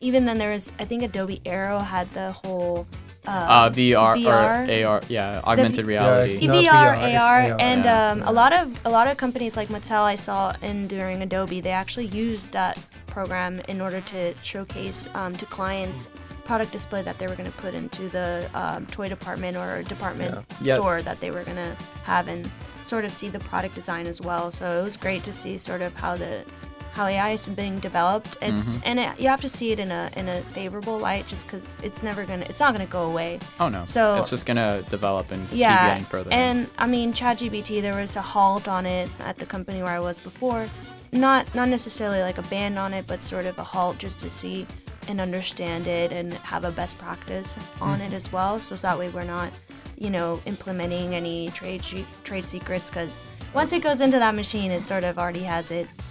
Even then, there was, I think Adobe Arrow had the whole VR or AR, yeah, augmented reality. Yeah, VR, AR, and yeah, a lot of companies like Mattel I saw in during Adobe, they actually used that program in order to showcase to clients product display that they were going to put into the toy department or department store that they were going to have, and sort of see the product design as well. So it was great to see sort of how AI is being developed. It's and you have to see it in a favorable light, just because it's not gonna go away. Oh no! So it's just gonna develop and keep getting further. And I mean, ChatGPT, there was a halt on it at the company where I was before. Not necessarily like a ban on it, but sort of a halt just to see and understand it and have a best practice on it as well. So that way we're not, implementing any trade secrets, because once it goes into that machine, it sort of already has it